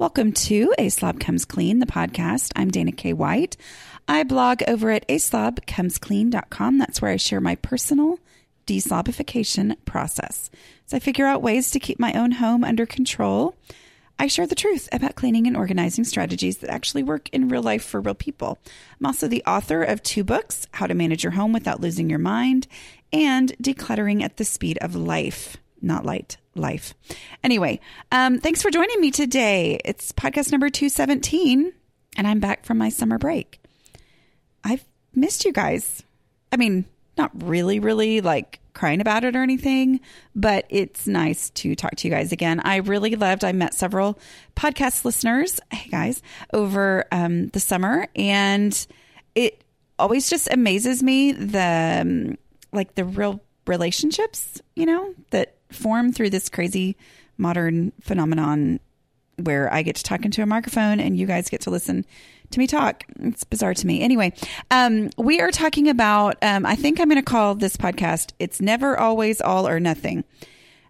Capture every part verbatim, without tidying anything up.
Welcome to A Slob Comes Clean, the podcast. I'm Dana K. White. I blog over at a slob comes clean dot com. That's where I share my personal deslobification process. So I figure out ways to keep my own home under control. I share the truth about cleaning and organizing strategies that actually work in real life for real people. I'm also the author of two books, How to Manage Your Home Without Losing Your Mind, and Decluttering at the Speed of Life. Not light, life. Anyway, um, thanks for joining me today. It's podcast number two seventeen, and I'm back from my summer break. I've missed you guys. I mean, not really, really like crying about it or anything, but it's nice to talk to you guys again. I really loved, I met several podcast listeners, hey guys, over um, the summer, and it always just amazes me the, um, like the real relationships, you know, that form through this crazy modern phenomenon where I get to talk into a microphone and you guys get to listen to me talk. It's bizarre to me. Anyway, um, we are talking about, um, I think I'm going to call this podcast, It's Never Always All or Nothing.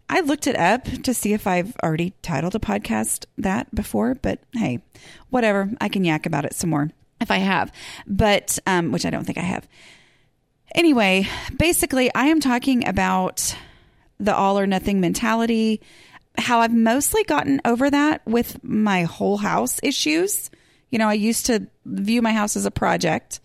I looked it up to see if I've already titled a podcast that before, but hey, whatever. I can yak about it some more if I have, but, um, which I don't think I have. Anyway, basically I am talking about the all or nothing mentality, how I've mostly gotten over that with my whole house issues. You know, I used to view my house as a project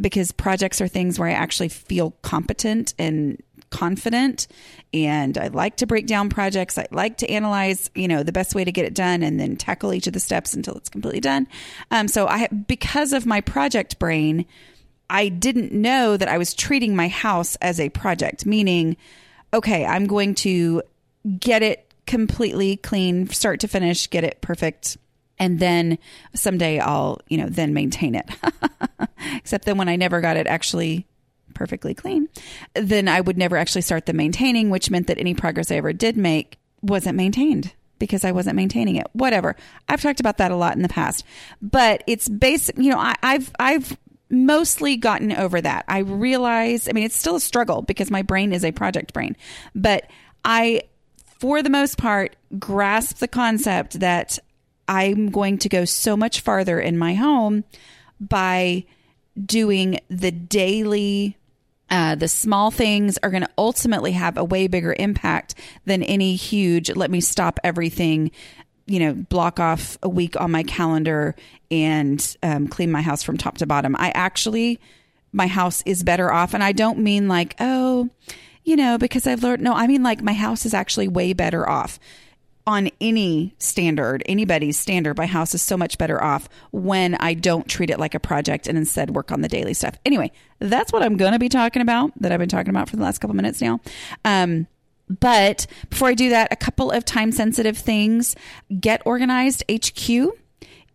because projects are things where I actually feel competent and confident. And I like to break down projects. I like to analyze, you know, the best way to get it done and then tackle each of the steps until it's completely done. Um, so I, because of my project brain, I didn't know that I was treating my house as a project, meaning, okay, I'm going to get it completely clean, start to finish, get it perfect. And then someday I'll, you know, then maintain it. Except then when I never got it actually perfectly clean, then I would never actually start the maintaining, which meant that any progress I ever did make wasn't maintained because I wasn't maintaining it. Whatever. I've talked about that a lot in the past, but it's basic, you know, I, I've, I've, mostly gotten over that. I realize, I mean, it's still a struggle because my brain is a project brain, but I, for the most part, grasp the concept that I'm going to go so much farther in my home by doing the daily, uh, the small things are going to ultimately have a way bigger impact than any huge, let me stop everything, you know, block off a week on my calendar and um, clean my house from top to bottom. I actually, my house is better off. And I don't mean like, oh, you know, because I've learned, no, I mean like my house is actually way better off on any standard, anybody's standard. My house is so much better off when I don't treat it like a project and instead work on the daily stuff. Anyway, that's what I'm going to be talking about that I've been talking about for the last couple minutes now. Um, But before I do that, a couple of time-sensitive things. Get Organized H Q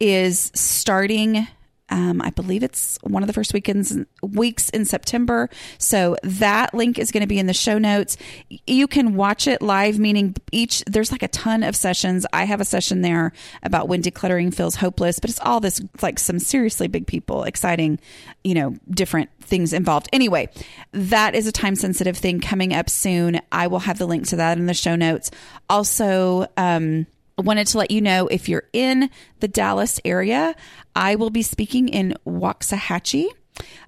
is starting, um, I believe it's one of the first weekends weeks in September. So that link is going to be in the show notes. You can watch it live, meaning each, there's like a ton of sessions. I have a session there about when decluttering feels hopeless, but it's all this, like some seriously big people, exciting, you know, different things involved. Anyway, that is a time sensitive thing coming up soon. I will have the link to that in the show notes. Also, um, I wanted to let you know if you're in the Dallas area, I will be speaking in Waxahachie,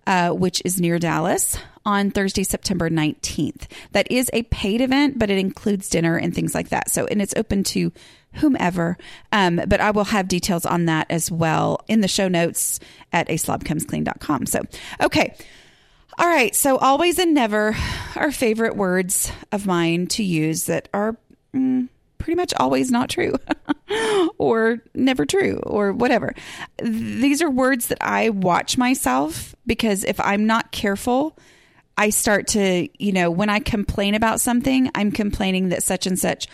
uh, which is near Dallas, on Thursday, September nineteenth. That is a paid event, but it includes dinner and things like that. So, and it's open to whomever. Um, but I will have details on that as well in the show notes at a slob comes clean dot com. So, okay. All right. So always and never are favorite words of mine to use that are, mm, pretty much always not true or never true or whatever. These are words that I watch myself because if I'm not careful, I start to, you know, when I complain about something, I'm complaining that such and such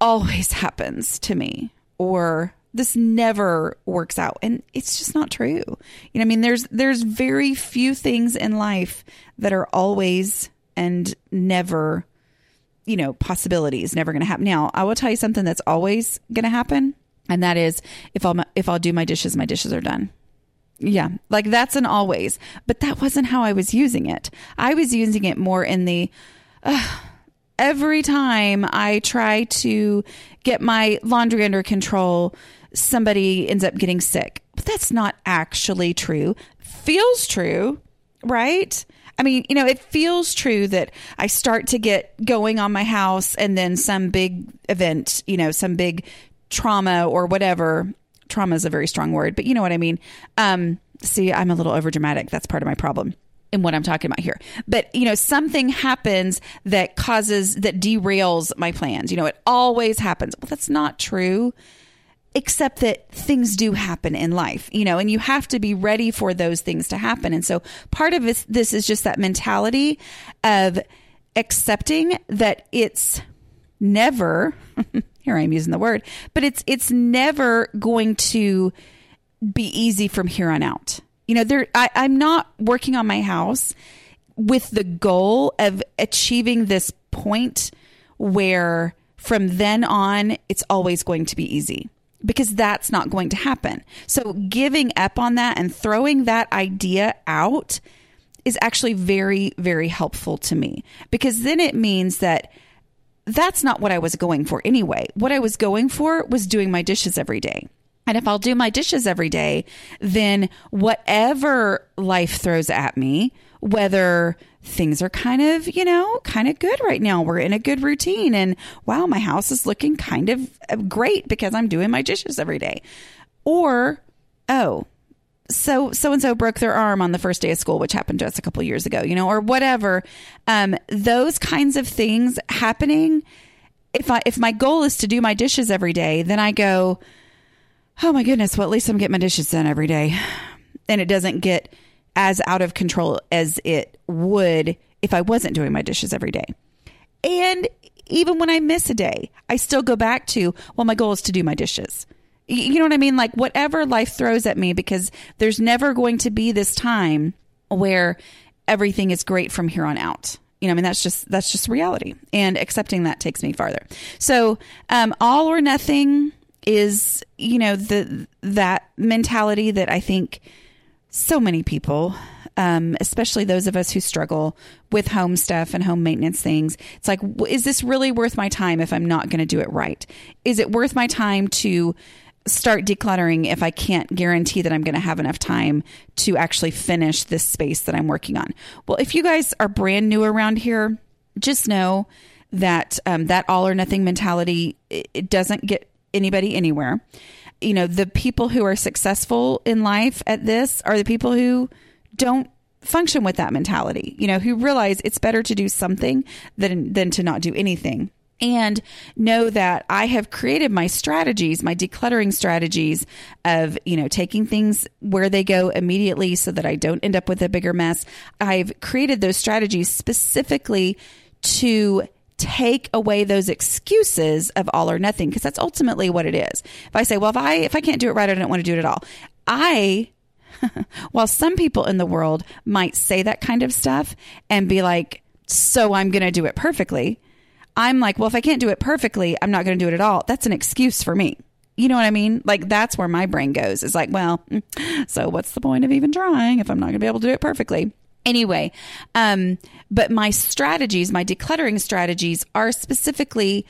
always happens to me or this never works out. And it's just not true. You know, I mean, there's, there's very few things in life that are always and never, you know, possibility is never going to happen. Now, I will tell you something that's always going to happen. And that is if I'll, if I'll do my dishes, my dishes are done. Yeah. Like that's an always, but that wasn't how I was using it. I was using it more in the, uh, every time I try to get my laundry under control, somebody ends up getting sick. But that's not actually true. Feels true, right? I mean, you know, it feels true that I start to get going on my house and then some big event, you know, some big trauma or whatever. Trauma is a very strong word, but you know what I mean? Um, see, I'm a little overdramatic. That's part of my problem in what I'm talking about here. But, you know, something happens that causes, that derails my plans. You know, it always happens. Well, that's not true, except that things do happen in life, you know, and you have to be ready for those things to happen. And so part of this, this is just that mentality of accepting that it's never, here I'm using the word, but it's, it's never going to be easy from here on out. You know, there, I, I'm not working on my house with the goal of achieving this point where from then on, it's always going to be easy, because that's not going to happen. So giving up on that and throwing that idea out is actually very, very helpful to me, because then it means that that's not what I was going for anyway. What I was going for was doing my dishes every day. And if I'll do my dishes every day, then whatever life throws at me, whether things are kind of, you know, kind of good right now, we're in a good routine, and wow, my house is looking kind of great because I'm doing my dishes every day. Or, oh, so, so-and-so broke their arm on the first day of school, which happened to us a couple years ago, you know, or whatever. Um, those kinds of things happening. If I, if my goal is to do my dishes every day, then I go, oh my goodness, well, at least I'm getting my dishes done every day. And it doesn't get as out of control as it would if I wasn't doing my dishes every day. And even when I miss a day, I still go back to, well, my goal is to do my dishes. You know what I mean? Like whatever life throws at me, because there's never going to be this time where everything is great from here on out. You know, I mean, that's just, that's just reality, and accepting that takes me farther. So, um, all or nothing is, you know, the, that mentality that I think so many people, um, especially those of us who struggle with home stuff and home maintenance things. It's like, is this really worth my time if I'm not going to do it right? Is it worth my time to start decluttering if I can't guarantee that I'm going to have enough time to actually finish this space that I'm working on? Well, if you guys are brand new around here, just know that um, that all or nothing mentality, it, it doesn't get anybody anywhere. You know, the people who are successful in life at this are the people who don't function with that mentality, you know, who realize it's better to do something than, than to not do anything. And know that I have created my strategies, my decluttering strategies of, you know, taking things where they go immediately so that I don't end up with a bigger mess. I've created those strategies specifically to take away those excuses of all or nothing, because that's ultimately what it is. If I say, well, if I, if I can't do it right, I don't want to do it at all. I, while some people in the world might say that kind of stuff and be like, so I'm going to do it perfectly. I'm like, well, if I can't do it perfectly, I'm not going to do it at all. That's an excuse for me. You know what I mean? Like, that's where my brain goes. It's like, well, so what's the point of even trying if I'm not going to be able to do it perfectly? Anyway, um, but my strategies, my decluttering strategies are specifically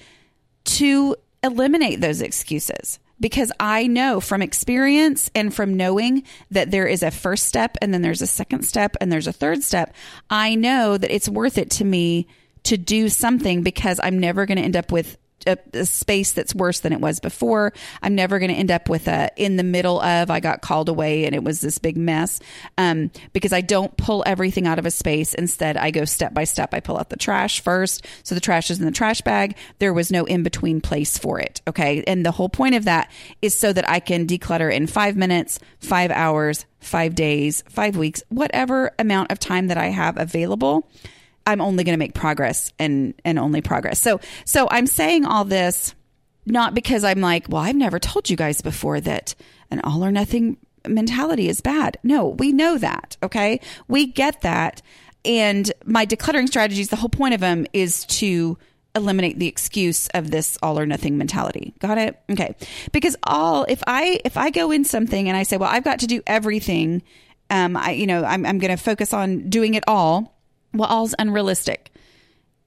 to eliminate those excuses, because I know from experience and from knowing that there is a first step and then there's a second step and there's a third step. I know that it's worth it to me to do something, because I'm never going to end up with A, a space that's worse than it was before. I'm never going to end up with a in the middle of, I got called away and it was this big mess, um, because I don't pull everything out of a space. Instead, I go step by step. I pull out the trash first. So the trash is in the trash bag. There was no in-between place for it. Okay. And the whole point of that is so that I can declutter in five minutes, five hours, five days, five weeks, whatever amount of time that I have available. I'm only going to make progress and, and only progress. So, so I'm saying all this not because I'm like, well, I've never told you guys before that an all or nothing mentality is bad. No, we know that. Okay. We get that. And my decluttering strategies, the whole point of them is to eliminate the excuse of this all or nothing mentality. Got it? Okay. Because all, if I, if I go in something and I say, well, I've got to do everything. Um, I, you know, I'm, I'm going to focus on doing it all. Well, all's unrealistic.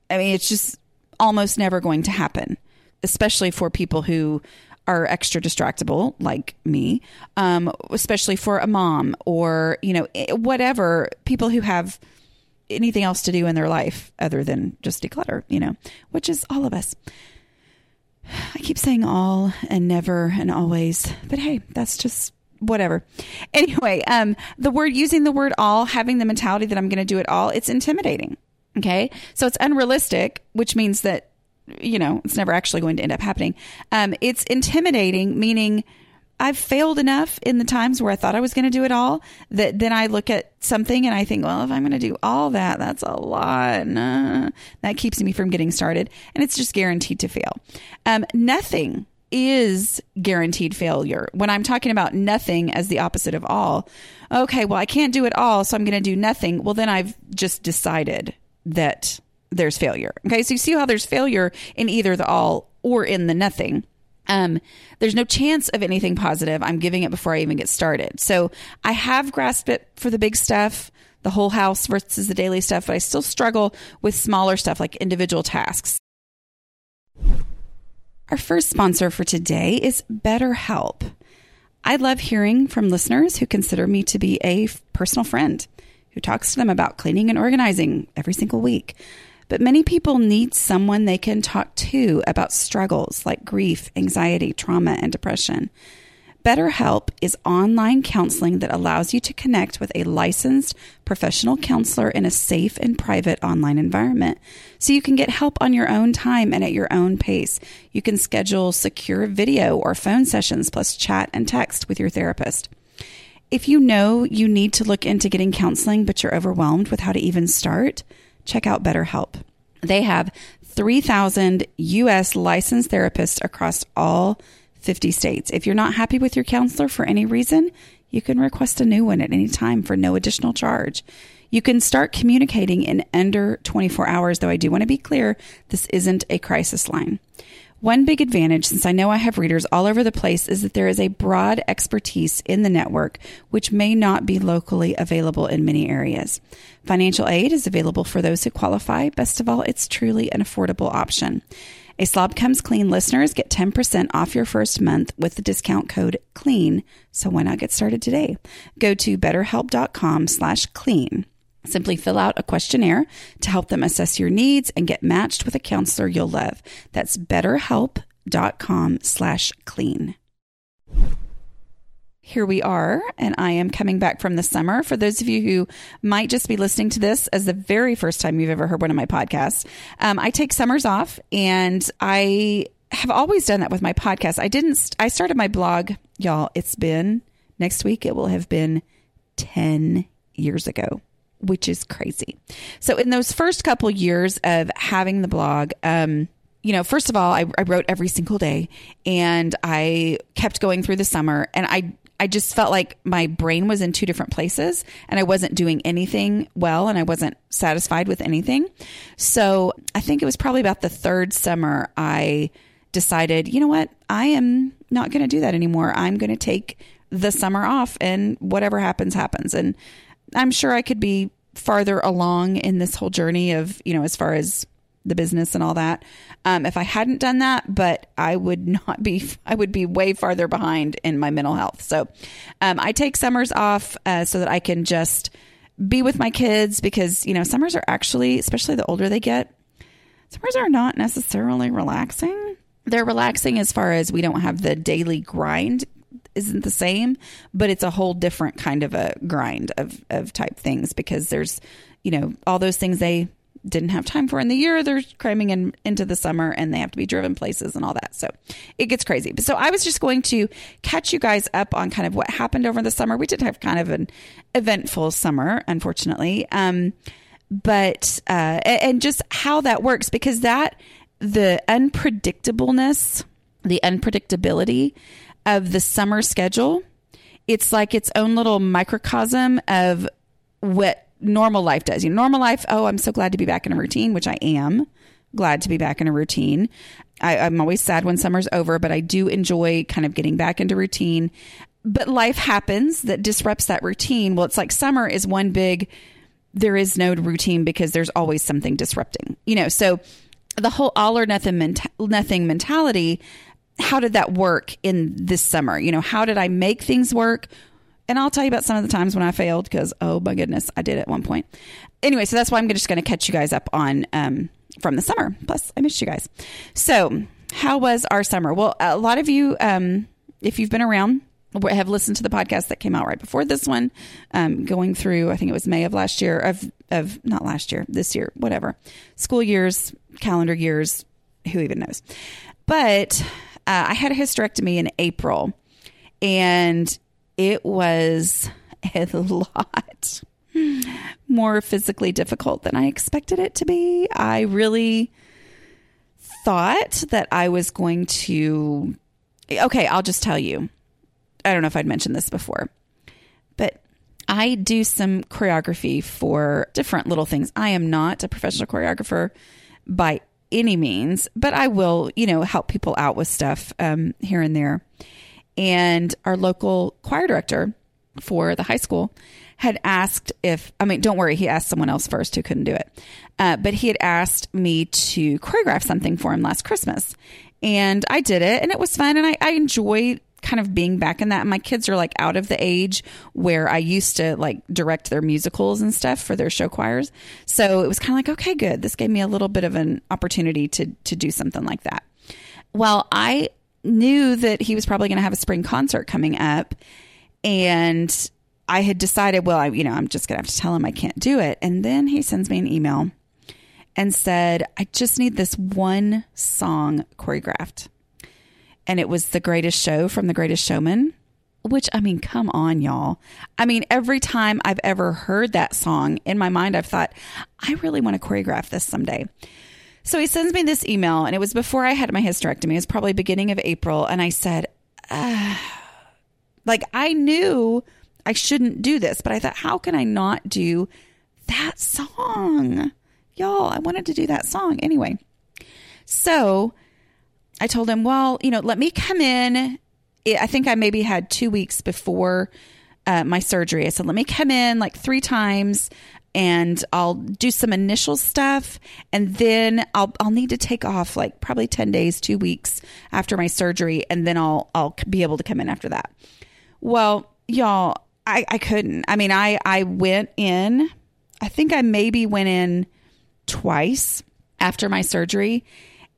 I mean, it's just, almost never going to happen, especially for people who are extra distractible like me, um, especially for a mom or, you know, whatever, people who have anything else to do in their life other than just declutter, you know, which is all of us. I keep saying all and never and always, but hey, that's just whatever. Anyway, um, the word, using the word all, having the mentality that I'm going to do it all, it's intimidating. Okay. So it's unrealistic, which means that, you know, it's never actually going to end up happening. Um, it's intimidating, meaning I've failed enough in the times where I thought I was going to do it all, that then I look at something and I think, well, if I'm going to do all that, that's a lot. Nah. That keeps me from getting started. And it's just guaranteed to fail. Um, nothing is guaranteed failure. When I'm talking about nothing as the opposite of all, okay, well, I can't do it all, so I'm going to do nothing. Well, then I've just decided that there's failure. Okay. So you see how there's failure in either the all or in the nothing. Um, there's no chance of anything positive. I'm giving it before I even get started. So I have grasped it for the big stuff, the whole house versus the daily stuff, but I still struggle with smaller stuff like individual tasks. Our first sponsor for today is BetterHelp. I love hearing from listeners who consider me to be a personal friend who talks to them about cleaning and organizing every single week. But many people need someone they can talk to about struggles like grief, anxiety, trauma, and depression. BetterHelp is online counseling that allows you to connect with a licensed professional counselor in a safe and private online environment, so you can get help on your own time and at your own pace. You can schedule secure video or phone sessions, plus chat and text with your therapist. If you know you need to look into getting counseling, but you're overwhelmed with how to even start, check out BetterHelp. They have three thousand U S licensed therapists across all fifty states. If you're not happy with your counselor for any reason, you can request a new one at any time for no additional charge. You can start communicating in under twenty-four hours, though I do want to be clear, this isn't a crisis line. One big advantage, since I know I have readers all over the place, is that there is a broad expertise in the network, which may not be locally available in many areas. Financial aid is available for those who qualify. Best of all, it's truly an affordable option. A Slob Comes Clean listeners get ten percent off your first month with the discount code CLEAN. So why not get started today? Go to betterhelp.com slash clean. Simply fill out a questionnaire to help them assess your needs and get matched with a counselor you'll love. That's betterhelp.com slash clean. Here we are, and I am coming back from the summer. For those of you who might just be listening to this as the very first time you've ever heard one of my podcasts, um, I take summers off, and I have always done that with my podcast. I didn't, st- I started my blog, y'all. It's been, next week, it will have been ten years ago, which is crazy. So in those first couple years of having the blog, um, you know, first of all, I, I wrote every single day, and I kept going through the summer, and I, I just felt like my brain was in two different places, and I wasn't doing anything well, and I wasn't satisfied with anything. So I think it was probably about the third summer I decided, you know what, I am not going to do that anymore. I'm going to take the summer off, and whatever happens, happens. And I'm sure I could be farther along in this whole journey of, you know, as far as the business and all that, um, if I hadn't done that, but I would not be, I would be way farther behind in my mental health. So um, I take summers off uh, so that I can just be with my kids, because, you know, summers are actually, especially the older they get, summers are not necessarily relaxing. They're relaxing as far as we don't have the daily grind. Isn't the same, but it's a whole different kind of a grind of, of type things, because there's, you know, all those things they didn't have time for in the year, they're cramming in into the summer, and they have to be driven places and all that. So it gets crazy. But so I was just going to catch you guys up on kind of what happened over the summer. We did have kind of an eventful summer, unfortunately. Um, but, uh, and just how that works, because that, the unpredictableness, the unpredictability of the summer schedule, it's like its own little microcosm of what normal life does. You know, normal life, oh, I'm so glad to be back in a routine, which I am glad to be back in a routine. I, I'm always sad when summer's over, but I do enjoy kind of getting back into routine. But life happens that disrupts that routine. Well, it's like summer is one big, there is no routine because there's always something disrupting, you know, so the whole all or nothing, menta- nothing mentality, how did that work in this summer? You know, how did I make things work? And I'll tell you about some of the times when I failed because, oh my goodness, I did at one point. Anyway, so that's why I'm just going to catch you guys up on um, from the summer. Plus, I missed you guys. So how was our summer? Well, a lot of you, um, if you've been around, have listened to the podcast that came out right before this one, um, going through, I think it was May of last year, of, of not last year, this year, whatever. School years, calendar years, who even knows. But uh, I had a hysterectomy in April, and it was a lot more physically difficult than I expected it to be. I really thought that I was going to, okay, I'll just tell you. I don't know if I'd mentioned this before, but I do some choreography for different little things. I am not a professional choreographer by any means, but I will, you know, help people out with stuff um, here and there. And our local choir director for the high school had asked if, I mean, don't worry, he asked someone else first who couldn't do it. Uh, but he had asked me to choreograph something for him last Christmas. And I did it, and it was fun. And I, I enjoy kind of being back in that. My kids are like out of the age where I used to like direct their musicals and stuff for their show choirs. So it was kind of like, okay, good. This gave me a little bit of an opportunity to, to do something like that. Well, I knew that he was probably going to have a spring concert coming up, and I had decided, well, I, you know, I'm just going to have to tell him I can't do it. And then he sends me an email and said, I just need this one song choreographed. And it was The Greatest Show from The Greatest Showman, which, I mean, come on, y'all. I mean, every time I've ever heard that song in my mind, I've thought, I really want to choreograph this someday. So he sends me this email, and it was before I had my hysterectomy. It was probably beginning of April. And I said, uh, like, I knew I shouldn't do this, but I thought, how can I not do that song? Y'all, I wanted to do that song anyway. So I told him, well, you know, let me come in. I think I maybe had two weeks before uh, my surgery. I said, let me come in like three times and I'll do some initial stuff. And then I'll, I'll need to take off like probably ten days, two weeks after my surgery. And then I'll, I'll be able to come in after that. Well, y'all, I, I couldn't. I mean, I, I went in, I think I maybe went in twice after my surgery.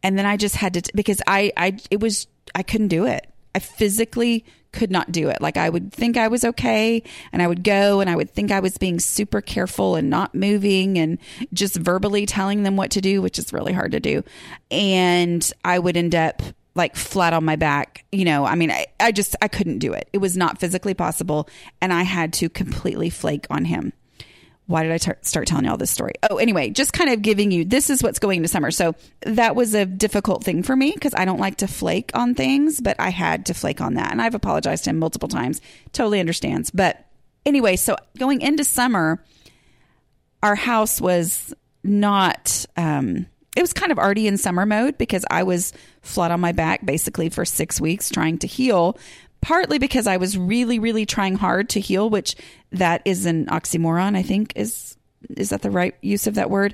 And then I just had to, t- because I, I, it was, I couldn't do it. I physically could not do it. Like I would think I was okay, and I would go and I would think I was being super careful and not moving and just verbally telling them what to do, which is really hard to do. And I would end up like flat on my back. You know, I mean, I, I just, I couldn't do it. It was not physically possible. And I had to completely flake on him. Why did I t- start telling you all this story? Oh, anyway, just kind of giving you, this is what's going into summer. So that was a difficult thing for me because I don't like to flake on things, but I had to flake on that. And I've apologized to him multiple times. Totally understands. But anyway, so going into summer, our house was not, um, it was kind of already in summer mode because I was flat on my back basically for six weeks trying to heal. Partly because I was really, really trying hard to heal, which that is an oxymoron, I think. Is is that the right use of that word?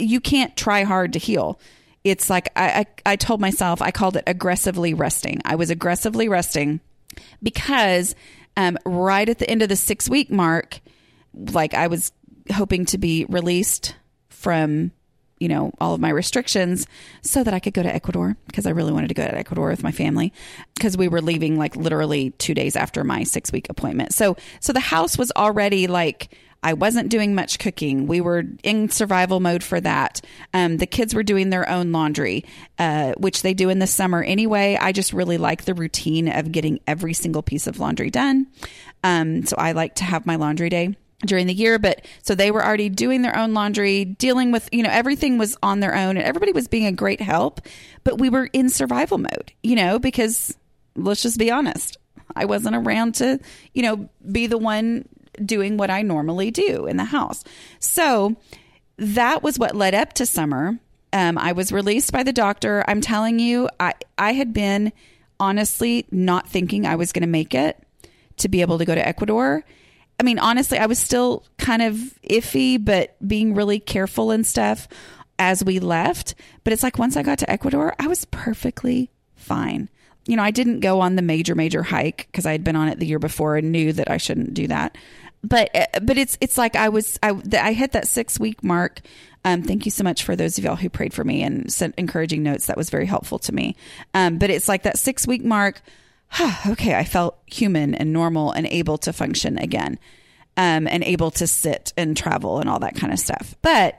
You can't try hard to heal. It's like I, I, I told myself, I called it aggressively resting. I was aggressively resting because um, right at the end of the six week mark, like I was hoping to be released from, you know, all of my restrictions so that I could go to Ecuador because I really wanted to go to Ecuador with my family because we were leaving like literally two days after my six week appointment. So, so the house was already like, I wasn't doing much cooking. We were in survival mode for that. Um, the kids were doing their own laundry, uh, which they do in the summer anyway. I just really like the routine of getting every single piece of laundry done. Um, so I like to have my laundry day during the year, but so they were already doing their own laundry, dealing with, you know, everything was on their own and everybody was being a great help, but we were in survival mode, you know, because let's just be honest, I wasn't around to, you know, be the one doing what I normally do in the house. So that was what led up to summer. Um, I was released by the doctor. I'm telling you, I, I had been honestly not thinking I was going to make it to be able to go to Ecuador. I mean, honestly, I was still kind of iffy, but being really careful and stuff. as we left. But it's like once I got to Ecuador, I was perfectly fine. You know, I didn't go on the major, major hike because I had been on it the year before and knew that I shouldn't do that. But but it's it's like I was I, I hit that six week mark. Um, thank you so much for those of y'all who prayed for me and sent encouraging notes. That was very helpful to me. Um, but it's like that six week mark. Okay, I felt human and normal and able to function again, um, and able to sit and travel and all that kind of stuff. But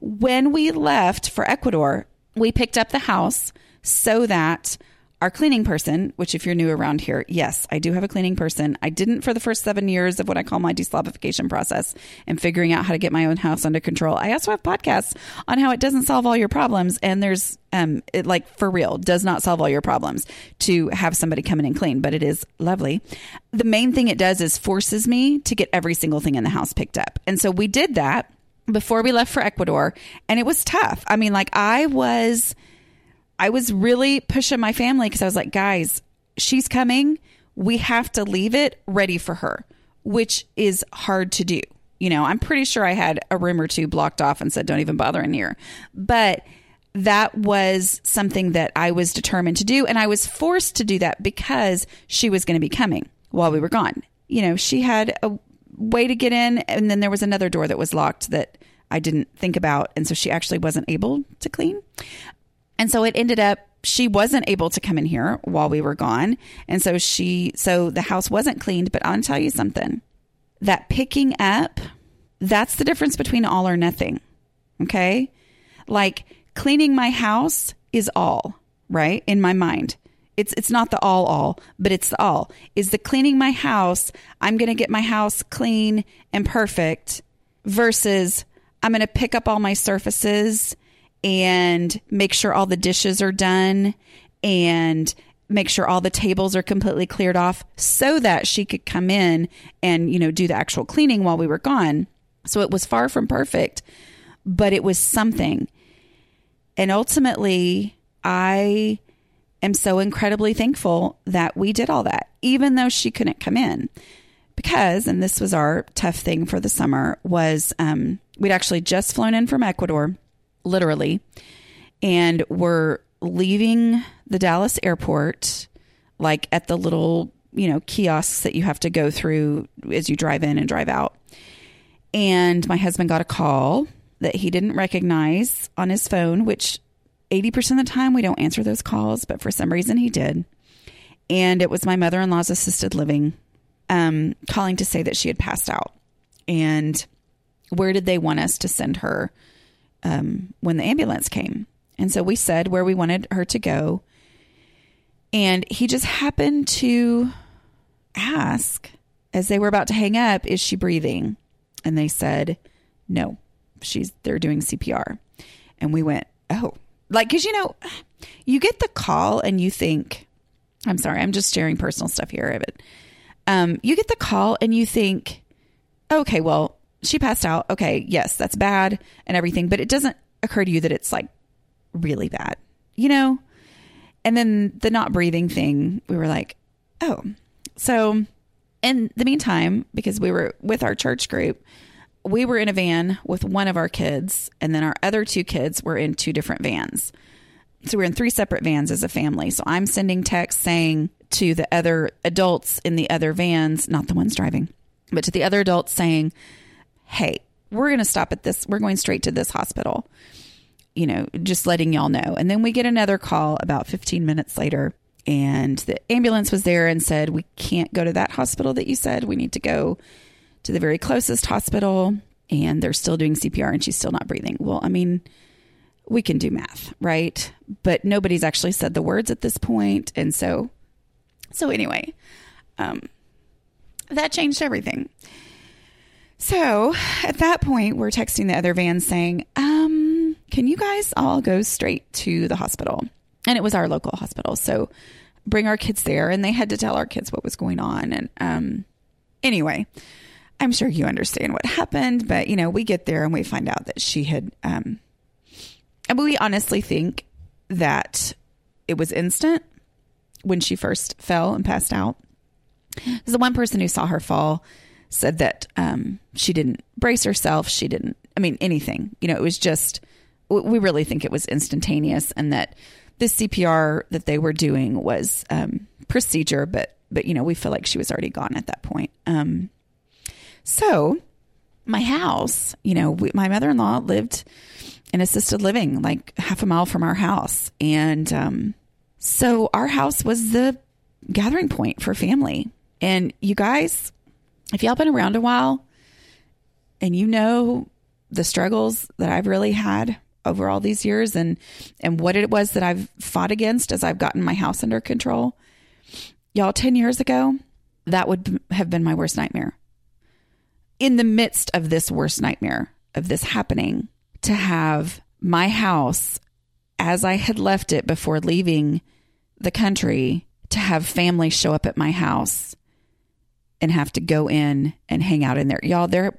when we left for Ecuador, we picked up the house so that our cleaning person, which if you're new around here, yes, I do have a cleaning person. I didn't for the first seven years of what I call my deslobification process and figuring out how to get my own house under control. I also have podcasts on how it doesn't solve all your problems. And there's um, it like for real, does not solve all your problems to have somebody come in and clean, but it is lovely. The main thing it does is forces me to get every single thing in the house picked up. And so we did that before we left for Ecuador, and it was tough. I mean, like I was... I was really pushing my family because I was like, guys, she's coming. We have to leave it ready for her, which is hard to do. You know, I'm pretty sure I had a room or two blocked off and said, don't even bother in here. But that was something that I was determined to do. And I was forced to do that because she was going to be coming while we were gone. You know, she had a way to get in. And then there was another door that was locked that I didn't think about. And so she actually wasn't able to clean. And so it ended up, she wasn't able to come in here while we were gone. And so she, so the house wasn't cleaned, but I'll tell you something, that picking up, that's the difference between all or nothing. Okay. Like cleaning my house is all, right? In my mind, it's, it's not the all, all, but it's the all is the cleaning my house. I'm going to get my house clean and perfect versus I'm going to pick up all my surfaces and make sure all the dishes are done and make sure all the tables are completely cleared off so that she could come in and, you know, do the actual cleaning while we were gone. So it was far from perfect, but it was something. And ultimately, I am so incredibly thankful that we did all that, even though she couldn't come in. Because, and this was our tough thing for the summer, was um, we'd actually just flown in from Ecuador, literally, and we're leaving the Dallas airport, like at the little, you know, kiosks that you have to go through as you drive in and drive out. And my husband got a call that he didn't recognize on his phone, which eighty percent of the time we don't answer those calls, but for some reason he did. And it was my mother-in-law's assisted living, um, calling to say that she had passed out. And where did they want us to send her? Um, when the ambulance came. And so we said where we wanted her to go. And he just happened to ask as they were about to hang up, is she breathing? And they said, no, she's, they're doing C P R. And we went, oh, like, cause you know, you get the call and you think, I'm sorry, I'm just sharing personal stuff here of it. Um, you get the call and you think, okay, well, she passed out. Okay. Yes, that's bad and everything, but it doesn't occur to you that it's like really bad, you know? And then the not breathing thing, we were like, oh, so in the meantime, because we were with our church group, we were in a van with one of our kids. And then our other two kids were in two different vans. So we're in three separate vans as a family. So I'm sending texts saying to the other adults in the other vans, not the ones driving, but to the other adults saying, hey, we're going to stop at this. We're going straight to this hospital, you know, just letting y'all know. And then we get another call about fifteen minutes later, and the ambulance was there and said, we can't go to that hospital that you said. We need to go to the very closest hospital, and they're still doing C P R and she's still not breathing. Well, I mean, we can do math, right? But nobody's actually said the words at this point. And so, so anyway, um, that changed everything. So at that point, we're texting the other van saying, um, can you guys all go straight to the hospital? And it was our local hospital. So bring our kids there. And they had to tell our kids what was going on. And um, anyway, I'm sure you understand what happened. But, you know, we get there and we find out that she had. Um, and we honestly think that it was instant when she first fell and passed out. Because the one person who saw her fall said that um, she didn't brace herself. She didn't I mean, anything. You know, it was just, we really think it was instantaneous, and that this C P R that they were doing was um, procedure, but, but, you know, we feel like she was already gone at that point. Um, so my house, you know, we, my mother-in-law lived in assisted living, like half a mile from our house. And um, so our house was the gathering point for family. And you guys, if y'all been around a while and you know the struggles that I've really had over all these years, and, and what it was that I've fought against as I've gotten my house under control, y'all, ten years ago, that would have been my worst nightmare. In the midst of this worst nightmare of this happening, to have my house as I had left it before leaving the country, to have family show up at my house and have to go in and hang out in there. Y'all, there,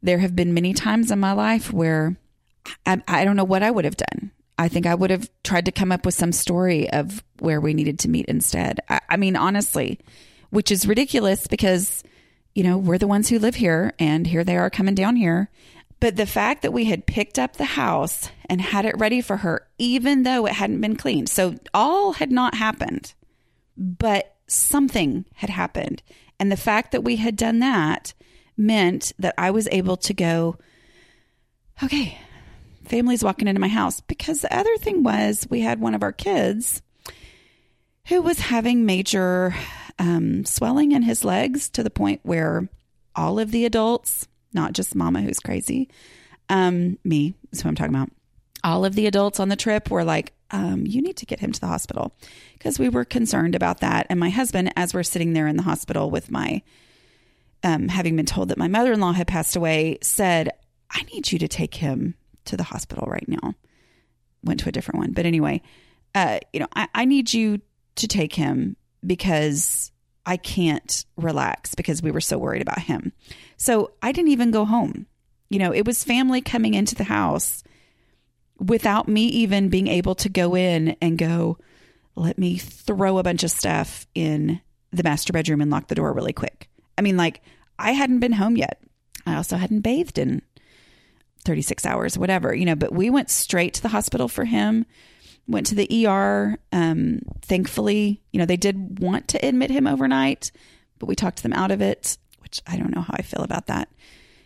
there have been many times in my life where I, I don't know what I would have done. I think I would have tried to come up with some story of where we needed to meet instead. I, I mean, honestly, which is ridiculous because, you know, we're the ones who live here, and here they are coming down here. But the fact that we had picked up the house and had it ready for her, even though it hadn't been cleaned. So all had not happened, but something had happened. And the fact that we had done that meant that I was able to go, okay, family's walking into my house. Because the other thing was, we had one of our kids who was having major um, swelling in his legs, to the point where all of the adults, not just mama who's crazy, um, me, is who I'm talking about. All of the adults on the trip were like, um, you need to get him to the hospital, because we were concerned about that. And my husband, as we're sitting there in the hospital with my, um, having been told that my mother-in-law had passed away, said, I need you to take him to the hospital right now. Went to a different one. But anyway, uh, you know, I, I need you to take him, because I can't relax, because we were so worried about him. So I didn't even go home. You know, it was family coming into the house without me even being able to go in and go, let me throw a bunch of stuff in the master bedroom and lock the door really quick. I mean, like, I hadn't been home yet. I also hadn't bathed in thirty-six hours, whatever, you know, but we went straight to the hospital for him. Went to the E R. Um, thankfully, you know, they did want to admit him overnight, but we talked them out of it, which I don't know how I feel about that,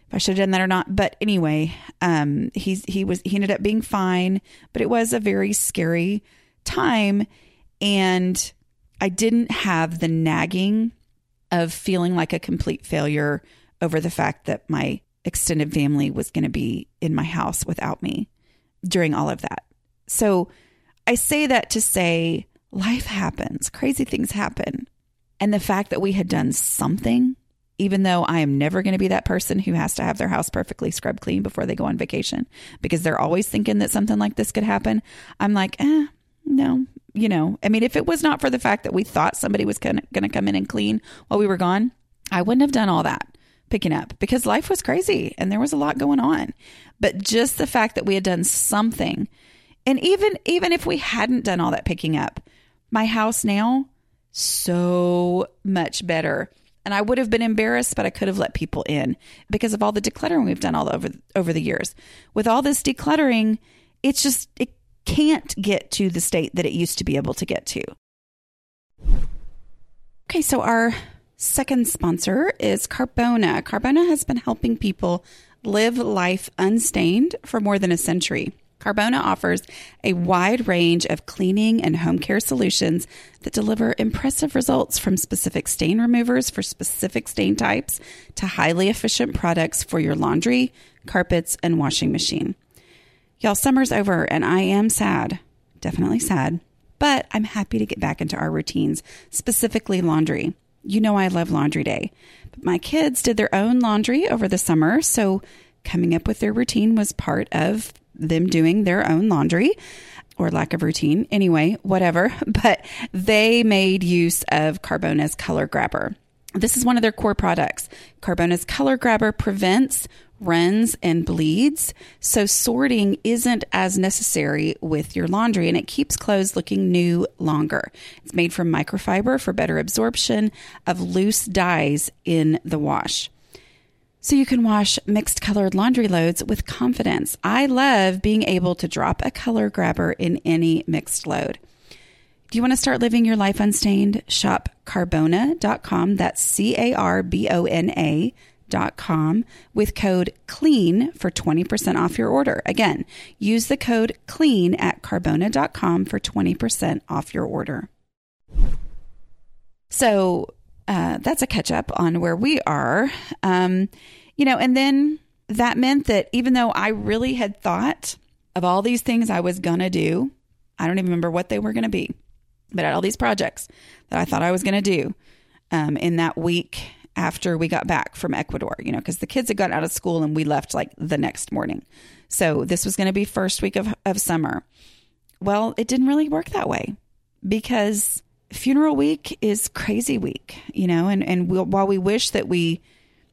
if I should have done that or not. But anyway, um, he's, he was, he ended up being fine, but it was a very scary time. And I didn't have the nagging of feeling like a complete failure over the fact that my extended family was going to be in my house without me during all of that. So I say that to say, life happens, crazy things happen. And the fact that we had done something, even though I am never going to be that person who has to have their house perfectly scrubbed clean before they go on vacation, because they're always thinking that something like this could happen. I'm like, eh, no, you know, I mean, if it was not for the fact that we thought somebody was going to come in and clean while we were gone, I wouldn't have done all that picking up, because life was crazy and there was a lot going on. But just the fact that we had done something. And even even if we hadn't done all that picking up, my house now, so much better. And I would have been embarrassed, but I could have let people in because of all the decluttering we've done all over, over the years. With all this decluttering, it's just, it can't get to the state that it used to be able to get to. Okay, so our second sponsor is Carbona. Carbona has been helping people live life unstained for more than a century. Carbona offers a wide range of cleaning and home care solutions that deliver impressive results, from specific stain removers for specific stain types to highly efficient products for your laundry, carpets, and washing machine. Y'all, summer's over and I am sad, definitely sad, but I'm happy to get back into our routines, specifically laundry. You know I love laundry day, but my kids did their own laundry over the summer, so coming up with their routine was part of them doing their own laundry, or lack of routine. Anyway, whatever. But they made use of Carbona's Color Grabber. This is one of their core products. Carbona's Color Grabber prevents runs and bleeds, so sorting isn't as necessary with your laundry, and it keeps clothes looking new longer. It's made from microfiber for better absorption of loose dyes in the wash. so you can wash mixed colored laundry loads with confidence. I love being able to drop a color grabber in any mixed load. Do you want to start living your life unstained? Shop carbona dot com. That's C A R B O N A dot com with code CLEAN for twenty percent off your order. Again, use the code CLEAN at carbona dot com for twenty percent off your order. So uh, that's a catch up on where we are. Um, you know, and then that meant that even though I really had thought of all these things I was going to do, I don't even remember what they were going to be, but I had all these projects that I thought I was going to do um, in that week after we got back from Ecuador, you know, because the kids had gotten out of school and we left like the next morning. So this was going to be first week of, of summer. Well, it didn't really work that way because funeral week is crazy week, you know, and, and we'll, while we wish that we,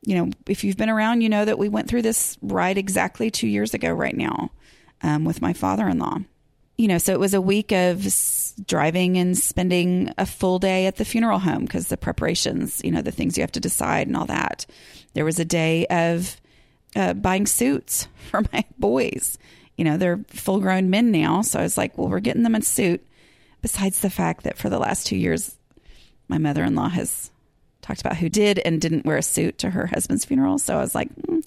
you know, if you've been around, you know that we went through this right exactly two years ago right now um, with my father-in-law. You know, so it was a week of driving and spending a full day at the funeral home because the preparations, you know, the things you have to decide and all that. There was a day of uh, buying suits for my boys. You know, they're full grown men now. So I was like, well, we're getting them a suit. Besides the fact that for the last two years, my mother-in-law has talked about who did and didn't wear a suit to her husband's funeral. So I was like, mm,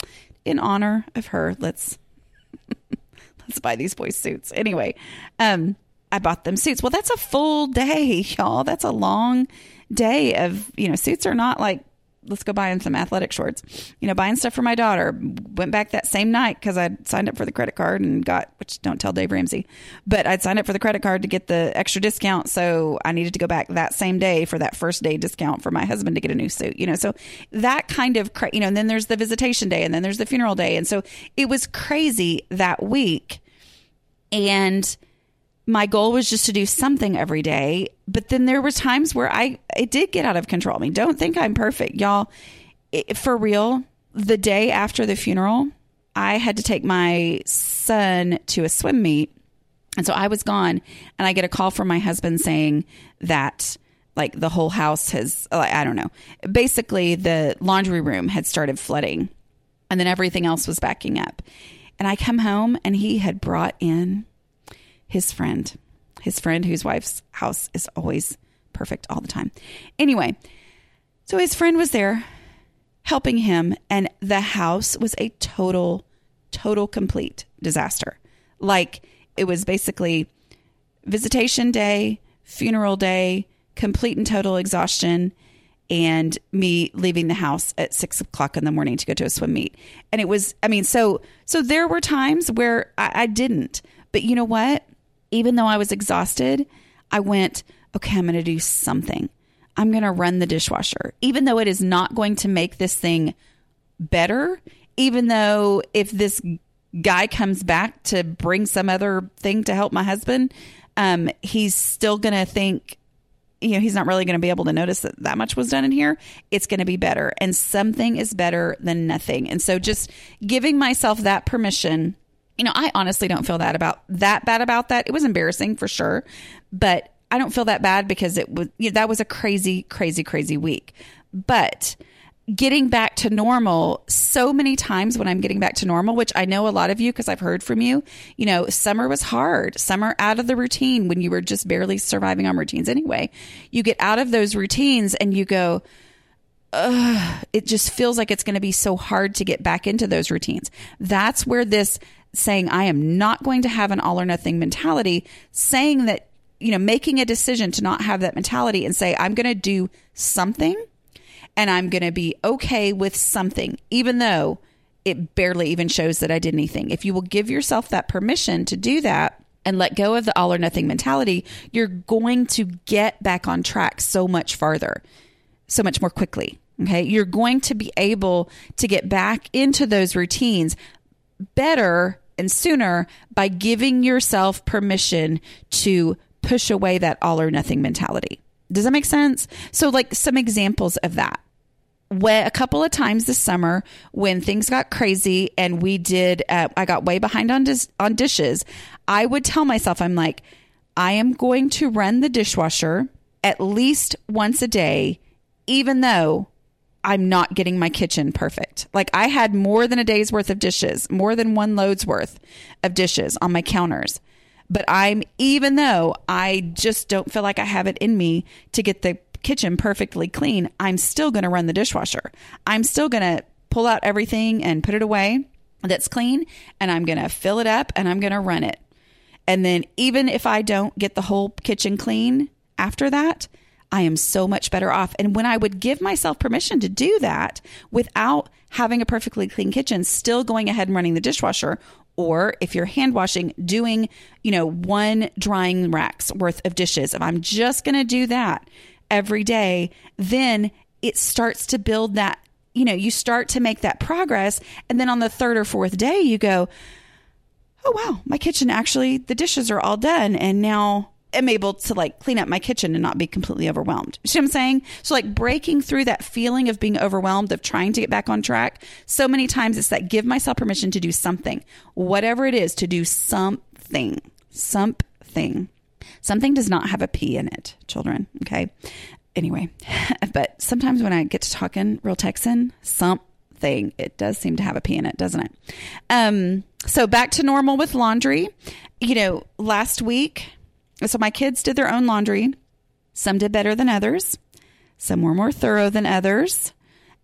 in honor of her, let's... Let's buy these boys suits. Anyway, um, I bought them suits. Well, that's a full day, y'all. That's a long day of, you know, suits are not like, let's go buy in some athletic shorts, you know, buying stuff for my daughter. Went back that same night because I signed up for the credit card and got, which don't tell Dave Ramsey, but I'd signed up for the credit card to get the extra discount. So I needed to go back that same day for that first day discount for my husband to get a new suit, you know, so that kind of, cra- you know, and then there's the visitation day and then there's the funeral day. And so it was crazy that week. And my goal was just to do something every day. But then there were times where I, it did get out of control. I mean, don't think I'm perfect, y'all. It, for real, the day after the funeral, I had to take my son to a swim meet. And so I was gone and I get a call from my husband saying that like the whole house has, I don't know, basically the laundry room had started flooding and then everything else was backing up. And I come home and he had brought in his friend, his friend whose wife's house is always perfect all the time. Anyway, so his friend was there helping him and the house was a total, total complete disaster. Like it was basically visitation day, funeral day, complete and total exhaustion, and me leaving the house at six o'clock in the morning to go to a swim meet. And it was, I mean, so, so there were times where I, I didn't, but you know what? Even though I was exhausted, I went, okay, I'm going to do something. I'm going to run the dishwasher, even though it is not going to make this thing better. Even though if this guy comes back to bring some other thing to help my husband, um, he's still going to think, you know, he's not really going to be able to notice that that much was done in here. It's going to be better. And something is better than nothing. And so just giving myself that permission. You know, I honestly don't feel that about that bad about that. It was embarrassing for sure, but I don't feel that bad because it was, you know, that was a crazy, crazy, crazy week. But getting back to normal, so many times when I'm getting back to normal, which I know a lot of you, because I've heard from you, you know, summer was hard. Summer out of the routine when you were just barely surviving on routines anyway. You get out of those routines and you go, ugh, it just feels like it's going to be so hard to get back into those routines. That's where this saying I am not going to have an all or nothing mentality, saying that, you know, making a decision to not have that mentality and say, I'm going to do something and I'm going to be okay with something, even though it barely even shows that I did anything. If you will give yourself that permission to do that and let go of the all or nothing mentality, you're going to get back on track so much farther, so much more quickly. Okay. You're going to be able to get back into those routines better and sooner by giving yourself permission to push away that all or nothing mentality. Does that make sense? So like some examples of that. When, a couple of times this summer when things got crazy and we did, uh, I got way behind on, dis- on dishes, I would tell myself, I'm like, I am going to run the dishwasher at least once a day, even though I'm not getting my kitchen perfect. Like I had more than a day's worth of dishes, more than one load's worth of dishes on my counters. But I'm, even though I just don't feel like I have it in me to get the kitchen perfectly clean, I'm still going to run the dishwasher. I'm still going to pull out everything and put it away that's clean, and I'm going to fill it up and I'm going to run it. And then even if I don't get the whole kitchen clean after that, I am so much better off. And when I would give myself permission to do that without having a perfectly clean kitchen, still going ahead and running the dishwasher, or if you're hand washing, doing, you know, one drying rack's worth of dishes, if I'm just going to do that every day, then it starts to build that, you know, you start to make that progress. And then on the third or fourth day, you go, oh, wow, my kitchen, actually, the dishes are all done. And now I'm able to like clean up my kitchen and not be completely overwhelmed. You see what I'm saying? So like breaking through that feeling of being overwhelmed, of trying to get back on track. So many times it's that give myself permission to do something, whatever it is, to do something, something. Something does not have a P in it, children. Okay. Anyway, but sometimes when I get to talking real Texan, something, it does seem to have a P in it, doesn't it? Um, so back to normal with laundry. You know, last week, so my kids did their own laundry. Some did better than others. Some were more thorough than others.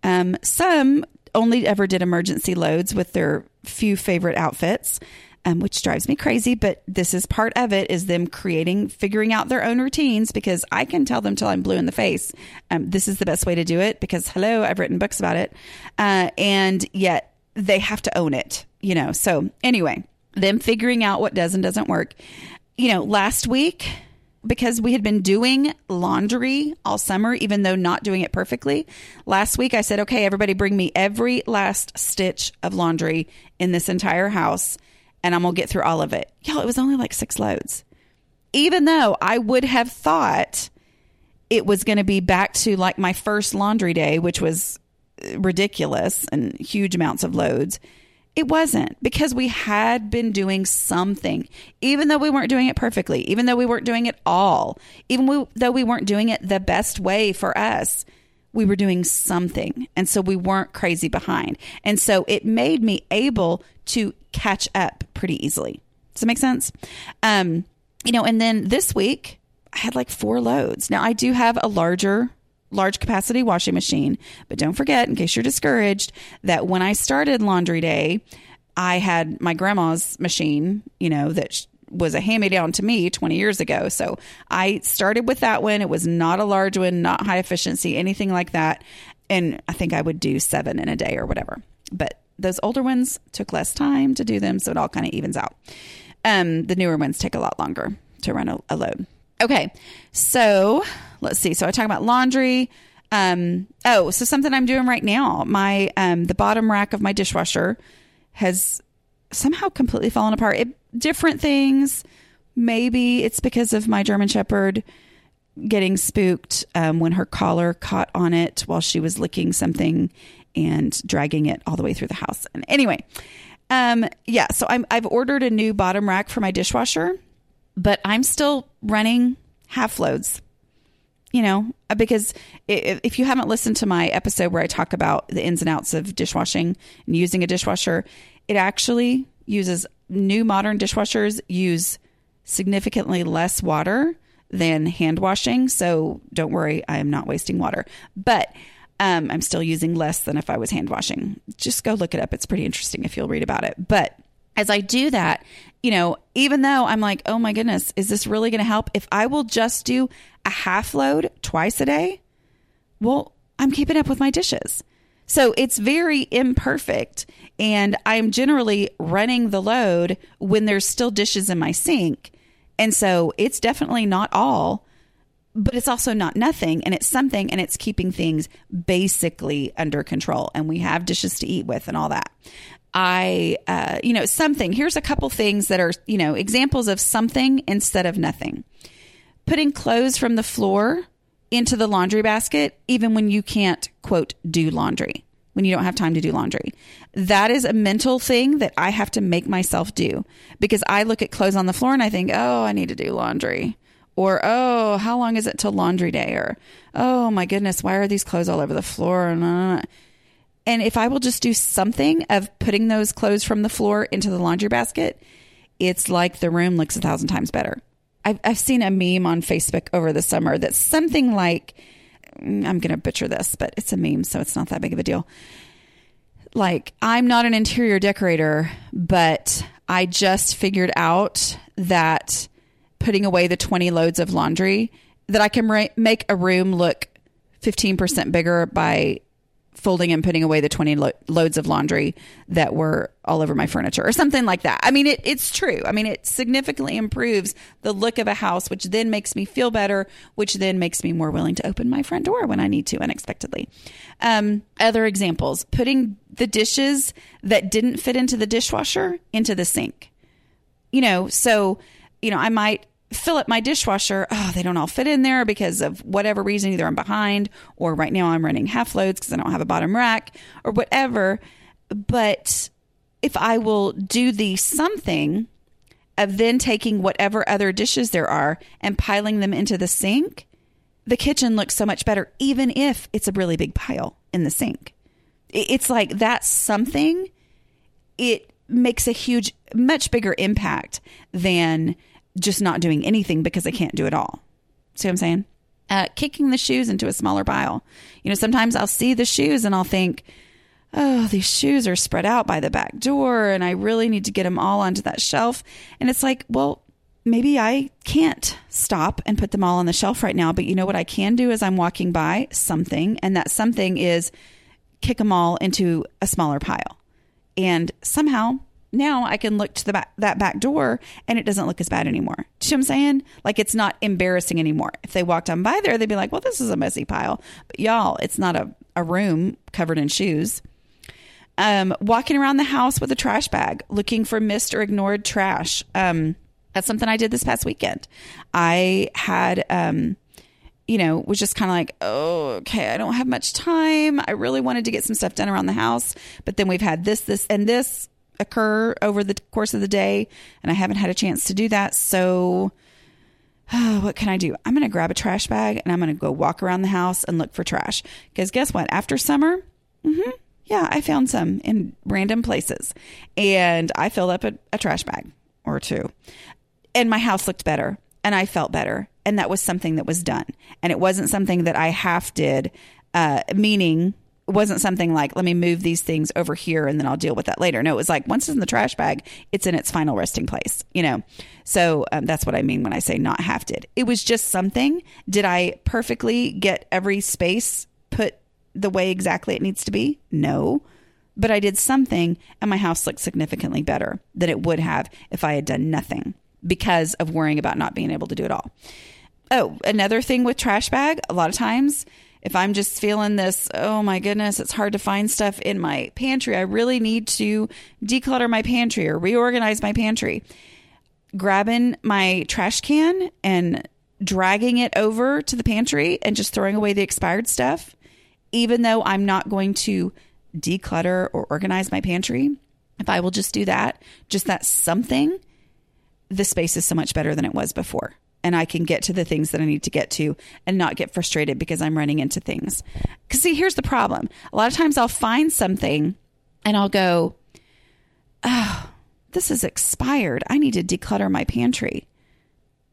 Um, some only ever did emergency loads with their few favorite outfits, um, which drives me crazy. But this is part of it, is them creating, figuring out their own routines, because I can tell them till I'm blue in the face. Um, this is the best way to do it, because hello, I've written books about it. Uh, and yet they have to own it, you know? So anyway, them figuring out what does and doesn't work. You know, last week, because we had been doing laundry all summer, even though not doing it perfectly, last week I said, okay, everybody bring me every last stitch of laundry in this entire house, and I'm going to get through all of it. Y'all, it was only like six loads. Even though I would have thought it was going to be back to like my first laundry day, which was ridiculous and huge amounts of loads. It wasn't, because we had been doing something, even though we weren't doing it perfectly, even though we weren't doing it all, even we, though we weren't doing it the best way for us, we were doing something. And so we weren't crazy behind. And so it made me able to catch up pretty easily. Does that make sense? Um, you know, and then this week I had like four loads. Now I do have a larger large capacity washing machine. But don't forget, in case you're discouraged, that when I started laundry day, I had my grandma's machine, you know, that was a hand-me-down to me twenty years ago. So I started with that one. It was not a large one, not high efficiency, anything like that. And I think I would do seven in a day or whatever. But those older ones took less time to do them. So it all kind of evens out. Um, the newer ones take a lot longer to run a, a load. Okay, so let's see. So I talk about laundry. Um, oh, so something I'm doing right now. My um, the bottom rack of my dishwasher has somehow completely fallen apart. It, different things. Maybe it's because of my German Shepherd getting spooked um, when her collar caught on it while she was licking something and dragging it all the way through the house. And anyway, um, yeah. So I'm I've ordered a new bottom rack for my dishwasher. But I'm still running half loads, you know, because if you haven't listened to my episode where I talk about the ins and outs of dishwashing and using a dishwasher, it actually uses new modern dishwashers use significantly less water than hand washing. So don't worry, I am not wasting water, but um, I'm still using less than if I was hand washing. Just go look it up. It's pretty interesting if you'll read about it. But as I do that, you know, even though I'm like, oh my goodness, is this really going to help? If I will just do a half load twice a day, well, I'm keeping up with my dishes. So it's very imperfect. And I'm generally running the load when there's still dishes in my sink. And so it's definitely not all, but it's also not nothing, and it's something, and it's keeping things basically under control. And we have dishes to eat with and all that. I, uh, you know, something, here's a couple things that are, you know, examples of something instead of nothing. Putting clothes from the floor into the laundry basket, even when you can't, quote, do laundry, when you don't have time to do laundry. That is a mental thing that I have to make myself do, because I look at clothes on the floor and I think, oh, I need to do laundry. Or, oh, how long is it till laundry day? Or, oh, my goodness, why are these clothes all over the floor? And if I will just do something of putting those clothes from the floor into the laundry basket, it's like the room looks a thousand times better. I've, I've seen a meme on Facebook over the summer that's something like, I'm going to butcher this, but it's a meme, so it's not that big of a deal. Like, I'm not an interior decorator, but I just figured out that putting away the twenty loads of laundry, that I can ra- make a room look fifteen percent bigger by folding and putting away the twenty lo- loads of laundry that were all over my furniture or something like that. I mean, it, it's true. I mean, it significantly improves the look of a house, which then makes me feel better, which then makes me more willing to open my front door when I need to unexpectedly. Um, other examples, putting the dishes that didn't fit into the dishwasher into the sink, you know, so, you know, I might fill up my dishwasher. Oh, they don't all fit in there because of whatever reason. Either I'm behind, or right now I'm running half loads because I don't have a bottom rack or whatever. But if I will do the something of then taking whatever other dishes there are and piling them into the sink, the kitchen looks so much better, even if it's a really big pile in the sink. It's like that's something. It makes a huge, much bigger impact than just not doing anything because I can't do it all. See what I'm saying? Uh, kicking the shoes into a smaller pile. You know, sometimes I'll see the shoes and I'll think, oh, these shoes are spread out by the back door and I really need to get them all onto that shelf. And it's like, well, maybe I can't stop and put them all on the shelf right now. But you know what I can do is I'm walking by something, and that something is kick them all into a smaller pile. And somehow now I can look to the back, that back door, and it doesn't look as bad anymore. Do you know what I'm saying? Like, it's not embarrassing anymore. If they walked on by there, they'd be like, well, this is a messy pile. But y'all, it's not a, a room covered in shoes. Um, walking around the house with a trash bag, looking for missed or ignored trash. Um, that's something I did this past weekend. I had, um, you know, was just kind of like, oh, okay, I don't have much time. I really wanted to get some stuff done around the house, but then we've had this, this, and this occur over the course of the day, and I haven't had a chance to do that. So oh, what can I do? I'm going to grab a trash bag and I'm going to go walk around the house and look for trash. Because guess what? After summer, mm-hmm, yeah, I found some in random places, and I filled up a, a trash bag or two, and my house looked better and I felt better. And that was something that was done. And it wasn't something that I half did, uh, meaning it wasn't something like, let me move these things over here and then I'll deal with that later. No, it was like, once it's in the trash bag, it's in its final resting place, you know? So um, that's what I mean when I say not half did. It was just something. Did I perfectly get every space put the way exactly it needs to be? No, but I did something, and my house looked significantly better than it would have if I had done nothing because of worrying about not being able to do it all. Oh, another thing with trash bag, a lot of times, if I'm just feeling this, oh my goodness, it's hard to find stuff in my pantry, I really need to declutter my pantry or reorganize my pantry, grabbing my trash can and dragging it over to the pantry and just throwing away the expired stuff, even though I'm not going to declutter or organize my pantry, if I will just do that, just that something, the space is so much better than it was before. And I can get to the things that I need to get to and not get frustrated because I'm running into things. Because see, here's the problem. A lot of times I'll find something and I'll go, oh, this is expired. I need to declutter my pantry.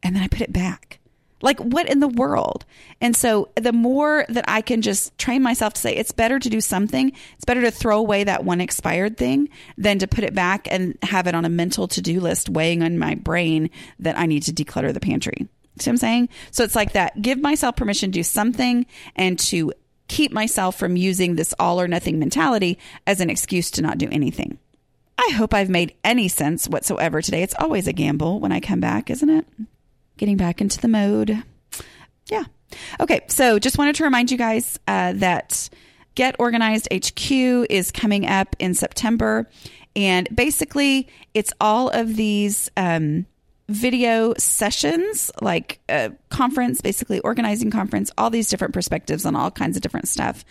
And then I put it back. Like, what in the world? And so the more that I can just train myself to say it's better to do something, it's better to throw away that one expired thing than to put it back and have it on a mental to-do list weighing on my brain that I need to declutter the pantry. See what I'm saying? So it's like that. Give myself permission to do something and to keep myself from using this all or nothing mentality as an excuse to not do anything. I hope I've made any sense whatsoever today. It's always a gamble when I come back, isn't it? Getting back into the mode. Yeah. Okay. So just wanted to remind you guys uh, that Get Organized H Q is coming up in September. And basically, it's all of these um, video sessions, like a conference, basically organizing conference, all these different perspectives on all kinds of different stuff.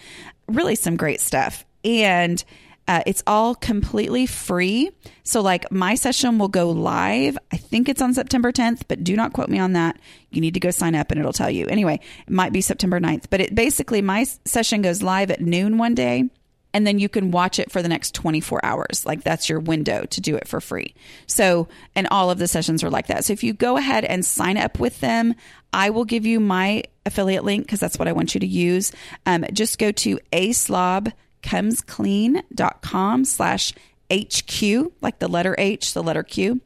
Really some great stuff. And Uh, it's all completely free. So like my session will go live. I think it's on September tenth, but do not quote me on that. You need to go sign up and it'll tell you. Anyway, it might be September ninth, but it basically my session goes live at noon one day. And then you can watch it for the next twenty-four hours. Like that's your window to do it for free. So, and all of the sessions are like that. So if you go ahead and sign up with them, I will give you my affiliate link because that's what I want you to use. Um, just go to a slob comes clean dot com slash H Q, like the letter H, the letter Q.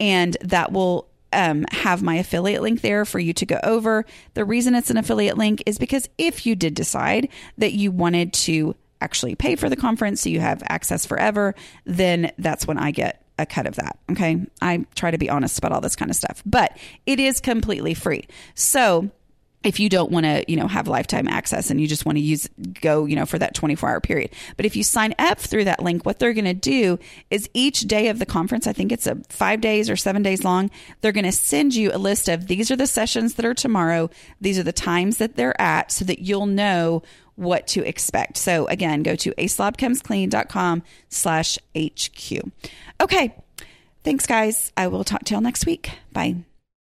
And that will Um, have my affiliate link there for you to go over. The reason it's an affiliate link is because if you did decide that you wanted to actually pay for the conference, so you have access forever, then that's when I get a cut of that. Okay. I try to be honest about all this kind of stuff, but it is completely free. So if you don't want to, you know, have lifetime access and you just want to use, go, you know, for that twenty-four hour period. But if you sign up through that link, what they're going to do is each day of the conference, I think it's a five days or seven days long, they're going to send you a list of these are the sessions that are tomorrow. These are the times that they're at so that you'll know what to expect. So again, go to a slob comes clean dot com slash H Q. Okay. Thanks guys. I will talk to y'all next week. Bye.